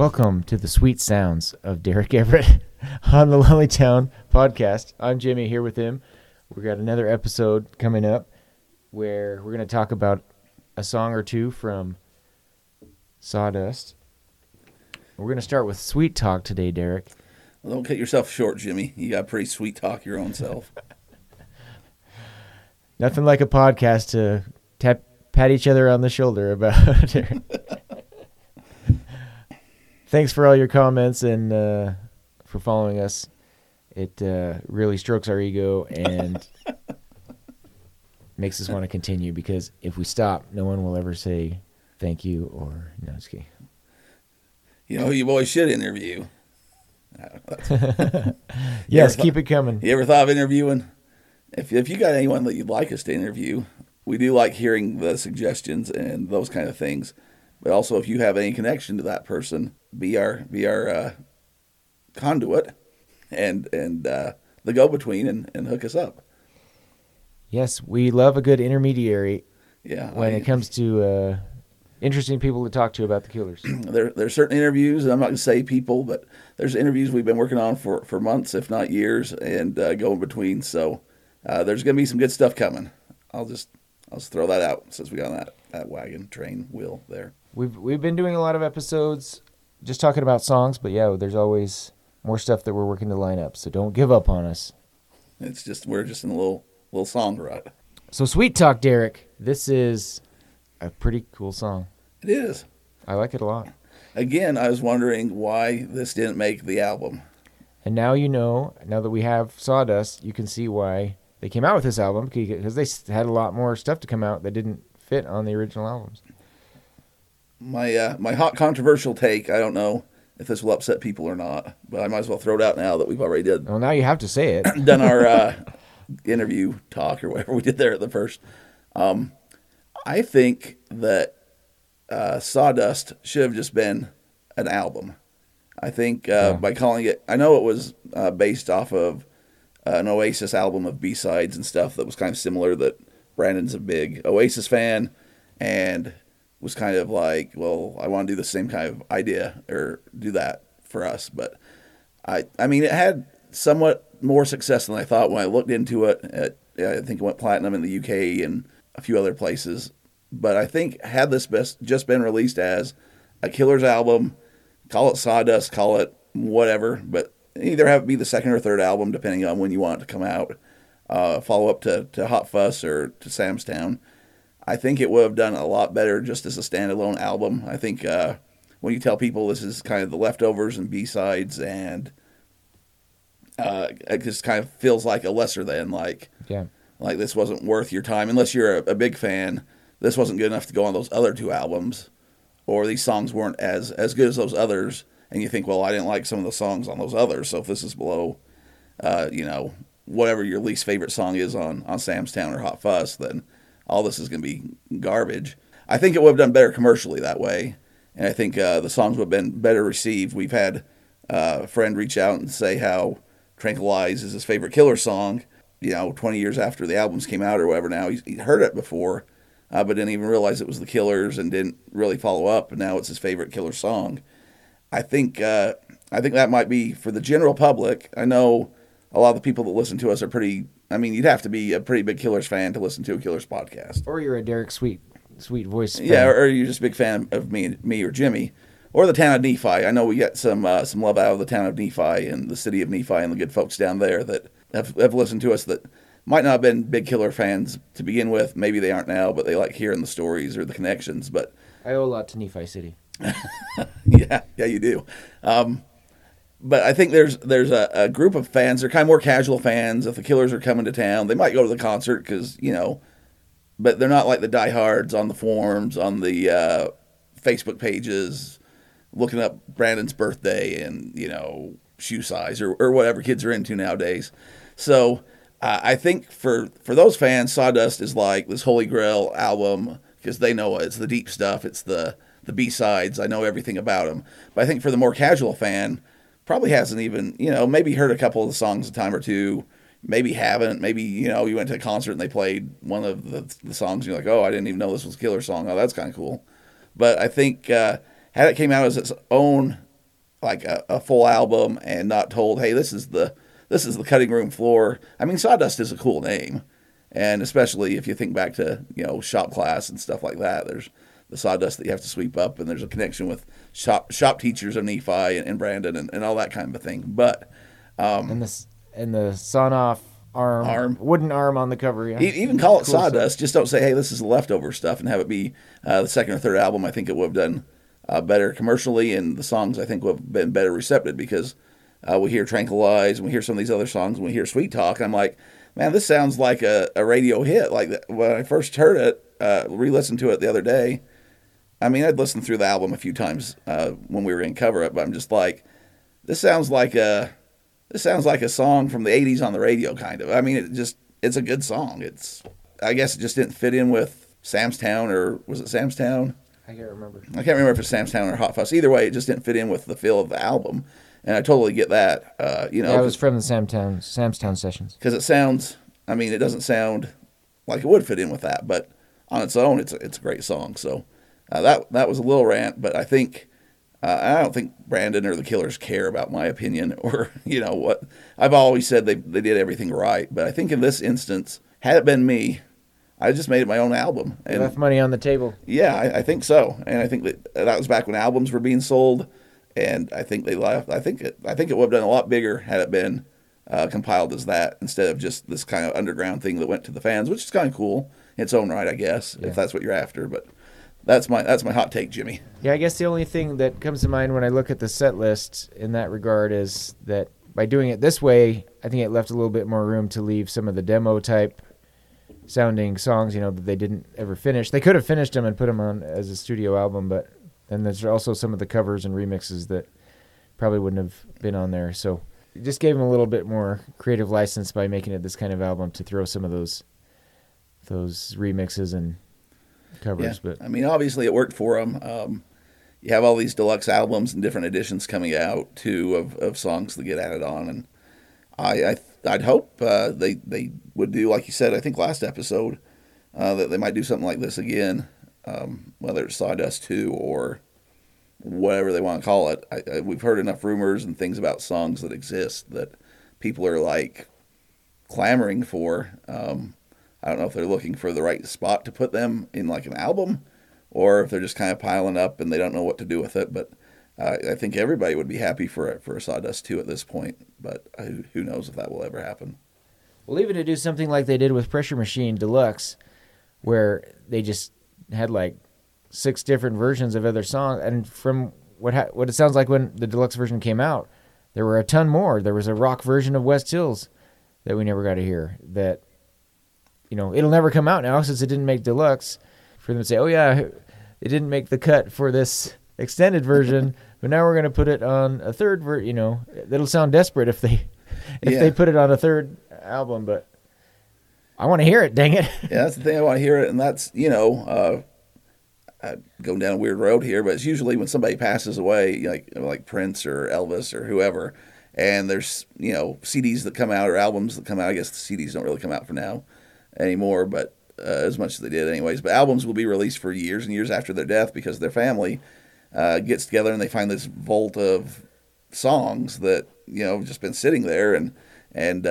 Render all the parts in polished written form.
Welcome to the sweet sounds of Derek Everett on the Lonely Town Podcast. I'm Jimmy here with him. We've got another episode coming up where we're going to talk about a song or two from Sawdust. We're going to start with Sweet Talk today, Derek. Well, don't cut yourself short, Jimmy. You got pretty sweet talk your own self. Nothing like a podcast to pat each other on the shoulder about. Thanks for all your comments and for following us. It really strokes our ego and makes us want to continue, because if we stop, no one will ever say thank you or no, it's okay. You know who you boys should interview? I don't know. Yes, keep it coming. You ever thought of interviewing? If you got anyone that you'd like us to interview, we do like hearing the suggestions and those kind of things. But also, if you have any connection to that person, be our conduit and the go-between and hook us up. Yes, we love a good intermediary. Yeah, when it comes to interesting people to talk to about the Killers. There's certain interviews, and I'm not going to say people, but there's interviews we've been working on for months, if not years, and going between. So there's going to be some good stuff coming. I'll just throw that out since we got on that wagon train wheel there. We've been doing a lot of episodes just talking about songs, but yeah, there's always more stuff that we're working to line up, so don't give up on us. It's just we're just in a little song rut. So Sweet Talk, Derek, this is a pretty cool song. It is. I like it a lot. Again, I was wondering why this didn't make the album. And now you know, now that we have Sawdust, you can see why they came out with this album, because they had a lot more stuff to come out that didn't fit on the original albums. My hot controversial take, I don't know if this will upset people or not, but I might as well throw it out now that we've already did. Well, now you have to say it. Done our interview talk or whatever we did there at the first. I think that Sawdust should have just been an album. I think by calling it, I know it was based off of an Oasis album of B-sides and stuff that was kind of similar, that Brandon's a big Oasis fan and was kind of like, well, I want to do the same kind of idea or do that for us. But I mean, it had somewhat more success than I thought when I looked into it. I think it went platinum in the UK and a few other places. But I think had this just been released as a Killers album, call it Sawdust, call it whatever, but either have it be the second or third album, depending on when you want it to come out, follow up to Hot Fuss or to Sam's Town, I think it would have done a lot better just as a standalone album. I think when you tell people this is kind of the leftovers and B-sides, and it just kind of feels like a lesser than, like this wasn't worth your time, unless you're a big fan. This wasn't good enough to go on those other two albums, or these songs weren't as good as those others, and you think, well, I didn't like some of the songs on those others, so if this is below, whatever your least favorite song is on Sam's Town or Hot Fuss, then all this is going to be garbage. I think it would have done better commercially that way, and I think the songs would have been better received. We've had a friend reach out and say how Tranquilize is his favorite Killer song, 20 years after the albums came out or whatever now. He'd heard it before, but didn't even realize it was the Killers and didn't really follow up, and now it's his favorite Killer song. I think that might be for the general public. I know a lot of the people that listen to us are pretty, I mean, you'd have to be a pretty big Killers fan to listen to a Killers podcast. Or you're a Derek Sweet Voice fan. Yeah, or you're just a big fan of me or Jimmy. Or the town of Nephi. I know we got some love out of the town of Nephi and the city of Nephi and the good folks down there that have listened to us that might not have been big Killer fans to begin with. Maybe they aren't now, but they like hearing the stories or the connections. But I owe a lot to Nephi City. yeah, you do. But I think there's a group of fans. They're kind of more casual fans. If the Killers are coming to town, they might go to the concert because, but they're not like the diehards on the forums, on the Facebook pages, looking up Brandon's birthday and, shoe size or whatever kids are into nowadays. So I think for those fans, Sawdust is like this holy grail album because they know it's the deep stuff. It's the B-sides. I know everything about them. But I think for the more casual fan, probably hasn't even, maybe heard a couple of the songs a time or two, maybe haven't. Maybe, you went to a concert and they played one of the songs and you're like, oh, I didn't even know this was a Killer song. Oh, that's kind of cool. But I think had it came out as its own like a full album and not told, hey, this is the cutting room floor. I mean, Sawdust is a cool name. And especially if you think back to, you know, shop class and stuff like that, there's the sawdust that you have to sweep up, and there's a connection with shop teachers of Nephi and Brandon and all that kind of a thing. But and the sawn off arm, wooden arm on the cover. Yeah. Even call it cool Sawdust. Stuff. Just don't say, hey, this is the leftover stuff, and have it be the second or third album. I think it would have done better commercially, and the songs I think would have been better receptive, because we hear Tranquilize and we hear some of these other songs and we hear Sweet Talk. And I'm like, man, this sounds like a radio hit. Like when I first heard it, re-listened to it the other day. I mean, I'd listened through the album a few times when we were in cover it, but I'm just like, this sounds like a song from the 80s on the radio, kind of. I mean, it's a good song. I guess it just didn't fit in with Sam's Town, or was it Sam's Town? I can't remember. I can't remember if it's Sam's Town or Hot Fuss. Either way, it just didn't fit in with the feel of the album. And I totally get that. It was from the Sam's Town sessions. Because it sounds, I mean, it doesn't sound like it would fit in with that, but on its own, it's a great song. So that was a little rant, but I think, I don't think Brandon or the Killers care about my opinion or, you know, what. I've always said they did everything right, but I think in this instance, had it been me, I just made it my own album. And left money on the table. Yeah, I think so. And I think that was back when albums were being sold. And I think they left. I think it would have done a lot bigger had it been compiled as that, instead of just this kind of underground thing that went to the fans, which is kind of cool in its own right, I guess, yeah, if that's what you're after. But that's my hot take, Jimmy. Yeah, I guess the only thing that comes to mind when I look at the set list in that regard is that by doing it this way, I think it left a little bit more room to leave some of the demo type sounding songs, you know, that they didn't ever finish. They could have finished them and put them on as a studio album, but. And there's also some of the covers and remixes that probably wouldn't have been on there. So it just gave them a little bit more creative license by making it this kind of album to throw some of those remixes and covers. Yeah. But I mean, obviously it worked for them. You have all these deluxe albums and different editions coming out, too, of songs that get added on. And I'd hope they would do, like you said, I think last episode, that they might do something like this again. Whether it's Sawdust 2 or whatever they want to call it. We've heard enough rumors and things about songs that exist that people are like clamoring for. I don't know if they're looking for the right spot to put them in, like an album, or if they're just kind of piling up and they don't know what to do with it. But I think everybody would be happy for a Sawdust 2 at this point, but who knows if that will ever happen. Well, even to do something like they did with Pressure Machine Deluxe, where they just had like 6 different versions of other songs, and from what it sounds like when the deluxe version came out, there were a ton more. There was a rock version of West Hills that we never got to hear, that, you know, it'll never come out now since it didn't make deluxe, for them to say, oh yeah, it didn't make the cut for this extended version, but now we're going to put it on a third you know, it'll sound desperate if they put it on a third album, but I want to hear it, dang it. Yeah, that's the thing, I want to hear it, and that's, you know, going down a weird road here, but it's usually when somebody passes away, like Prince or Elvis or whoever, and there's, you know, CDs that come out or albums that come out. I guess the CDs don't really come out for now anymore, but as much as they did anyways. But albums will be released for years and years after their death, because their family gets together and they find this vault of songs that, you know, have just been sitting there, and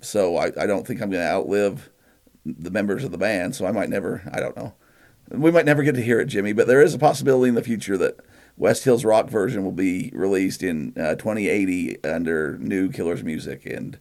so I don't think I'm going to outlive the members of the band, so I might never, I don't know. We might never get to hear it, Jimmy, but there is a possibility in the future that West Hills rock version will be released in 2080 under new Killers music, and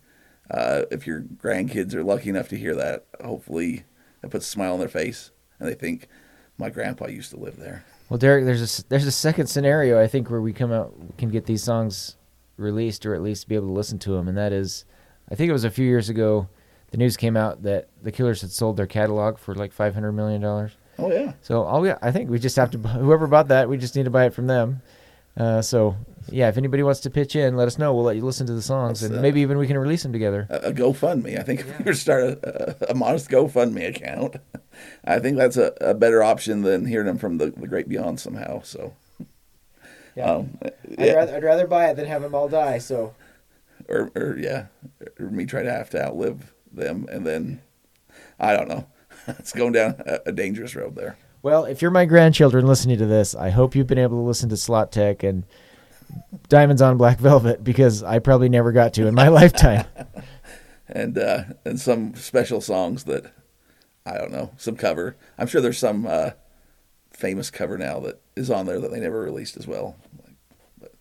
if your grandkids are lucky enough to hear that, hopefully it puts a smile on their face, and they think, my grandpa used to live there. Well, Derek, there's a second scenario, I think, where we come out, can get these songs released, or at least be able to listen to them, and that is, I think it was a few years ago, the news came out that the Killers had sold their catalog for like $500 million. Oh, yeah. So I think we just have to, whoever bought that, we just need to buy it from them. So, yeah, if anybody wants to pitch in, let us know. We'll let you listen to the songs, and maybe even we can release them together. A GoFundMe. I think if we were to start a modest GoFundMe account, I think that's a better option than hearing them from the great beyond somehow. So, yeah. I'd rather buy it than have them all die, so. Or me try to have to outlive them, and then, I don't know. It's going down a dangerous road there. Well, if you're my grandchildren listening to this, I hope you've been able to listen to Slot Tech and Diamonds on Black Velvet, because I probably never got to in my lifetime. And some special songs that, I don't know, some cover. I'm sure there's some famous cover now that is on there that they never released as well. But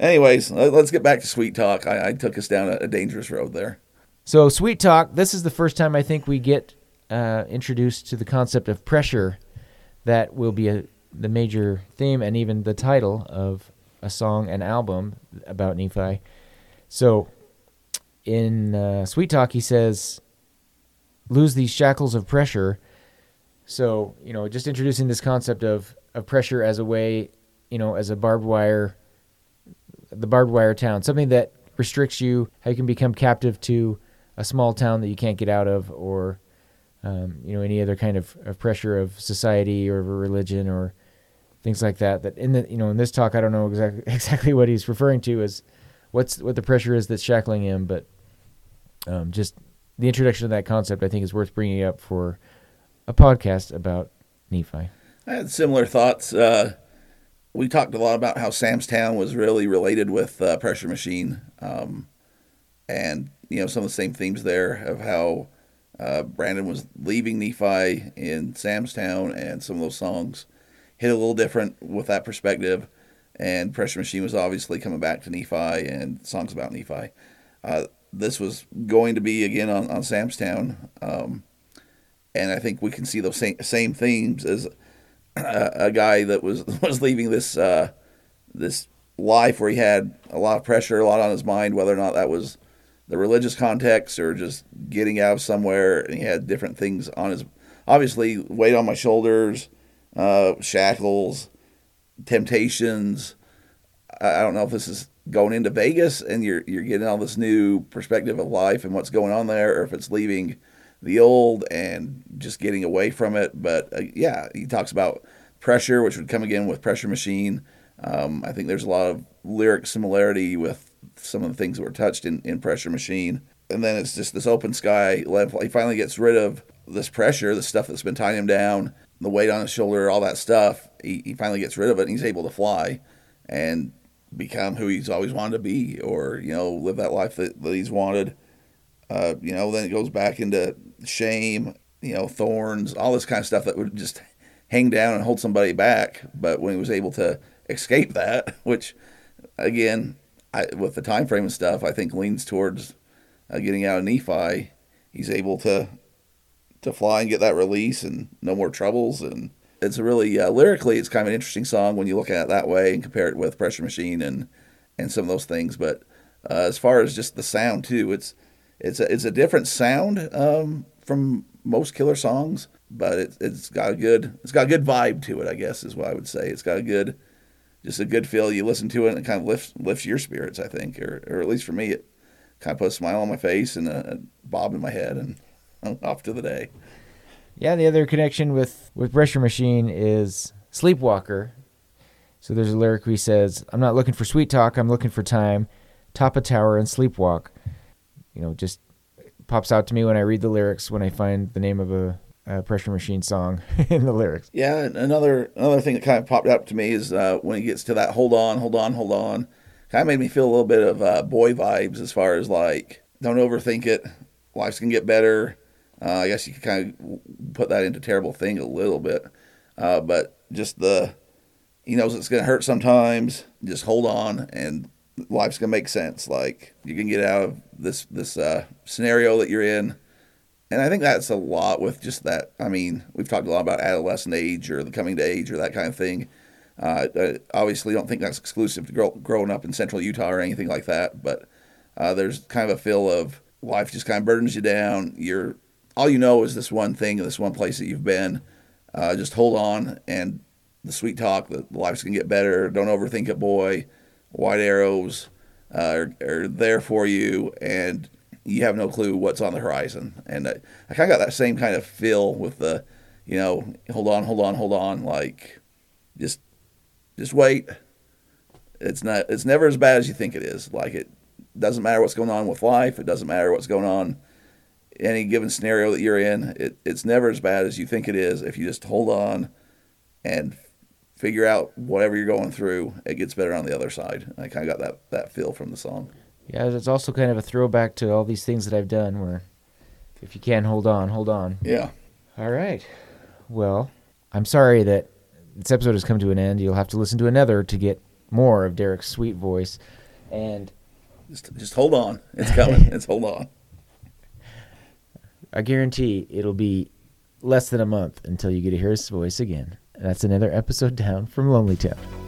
anyways, let's get back to Sweet Talk. I took us down a dangerous road there. So Sweet Talk, this is the first time I think we get introduced to the concept of pressure. That will be the major theme and even the title of a song and album about Nephi. So in Sweet Talk, he says, lose these shackles of pressure. So, you know, just introducing this concept of pressure as a way, you know, as a barbed wire, the barbed wire town, something that restricts you, how you can become captive to a small town that you can't get out of, or, you know, any other kind of pressure of society or religion or things like that. That in the, you know, in this talk, I don't know exactly what he's referring to as what the pressure is that's shackling him, but just the introduction of that concept, I think, is worth bringing up for a podcast about Nephi. I had similar thoughts. We talked a lot about how Sam's Town was really related with Pressure Machine, and, you know, some of the same themes there of how Brandon was leaving Nephi in Sam's Town, and some of those songs hit a little different with that perspective. And Pressure Machine was obviously coming back to Nephi and songs about Nephi. This was going to be, again, on Sam's Town. And I think we can see those same themes as a guy that was leaving this this life where he had a lot of pressure, a lot on his mind, whether or not that was the religious context or just getting out of somewhere. And he had different things on his, obviously, weight on my shoulders, shackles, temptations. I don't know if this is going into Vegas and you're getting all this new perspective of life and what's going on there, or if it's leaving the old and just getting away from it. But yeah, he talks about pressure, which would come again with Pressure Machine. I think there's a lot of lyric similarity with some of the things that were touched in Pressure Machine. And then it's just this open sky. He finally gets rid of this pressure, the stuff that's been tying him down, the weight on his shoulder, all that stuff. He finally gets rid of it, and he's able to fly and become who he's always wanted to be, or, you know, live that life that he's wanted. You know, then it goes back into shame, you know, thorns, all this kind of stuff that would just hang down and hold somebody back. But when he was able to escape that, which, again, with the time frame and stuff, I think leans towards getting out of Nephi, he's able to fly and get that release and no more troubles. And it's a really, lyrically, it's kind of an interesting song when you look at it that way and compare it with Pressure Machine and some of those things. But as far as just the sound too, it's a different sound from most Killer songs, but it's got a good vibe to it, I guess, is what I would say. It's got a good feel. You listen to it and it kind of lifts your spirits, I think, or at least for me, it kind of puts a smile on my face and a bob in my head and off to the day. Yeah, the other connection with Pressure Machine is Sleepwalker. So there's a lyric where he says, I'm not looking for sweet talk, I'm looking for time, top a tower and sleepwalk. You know, just pops out to me when I read the lyrics, when I find the name of a Pressure Machine song in the lyrics. Yeah, and another thing that kind of popped up to me is when he gets to that hold on, hold on, hold on, kind of made me feel a little bit of boy vibes as far as, like, don't overthink it, life's going to get better. I guess you could kind of put that into Terrible Thing a little bit. But just he knows it's going to hurt sometimes. Just hold on, and life's going to make sense. Like, you can get out of this scenario that you're in. And I think that's a lot with just that. I mean, we've talked a lot about adolescent age or the coming to age or that kind of thing. I obviously don't think that's exclusive to growing up in central Utah or anything like that. But there's kind of a feel of life just kind of burdens you down. All you know is this one thing, this one place that you've been. Just hold on, and the sweet talk, the life's going to get better. Don't overthink it, boy. White arrows are there for you, and you have no clue what's on the horizon. And I kind of got that same kind of feel with the, you know, hold on, hold on, hold on. Like, just wait. It's never as bad as you think it is. Like, it doesn't matter what's going on with life. It doesn't matter what's going on any given scenario that you're in. It's never as bad as you think it is if you just hold on and figure out whatever you're going through, it gets better on the other side. And I kind of got that feel from the song. Yeah, it's also kind of a throwback to all these things that I've done where if you can, hold on, hold on. Yeah. All right. Well, I'm sorry that this episode has come to an end. You'll have to listen to another to get more of Derek's sweet voice. And just hold on. It's coming. It's hold on. I guarantee it'll be less than a month until you get to hear his voice again. That's another episode down from Lonely Town.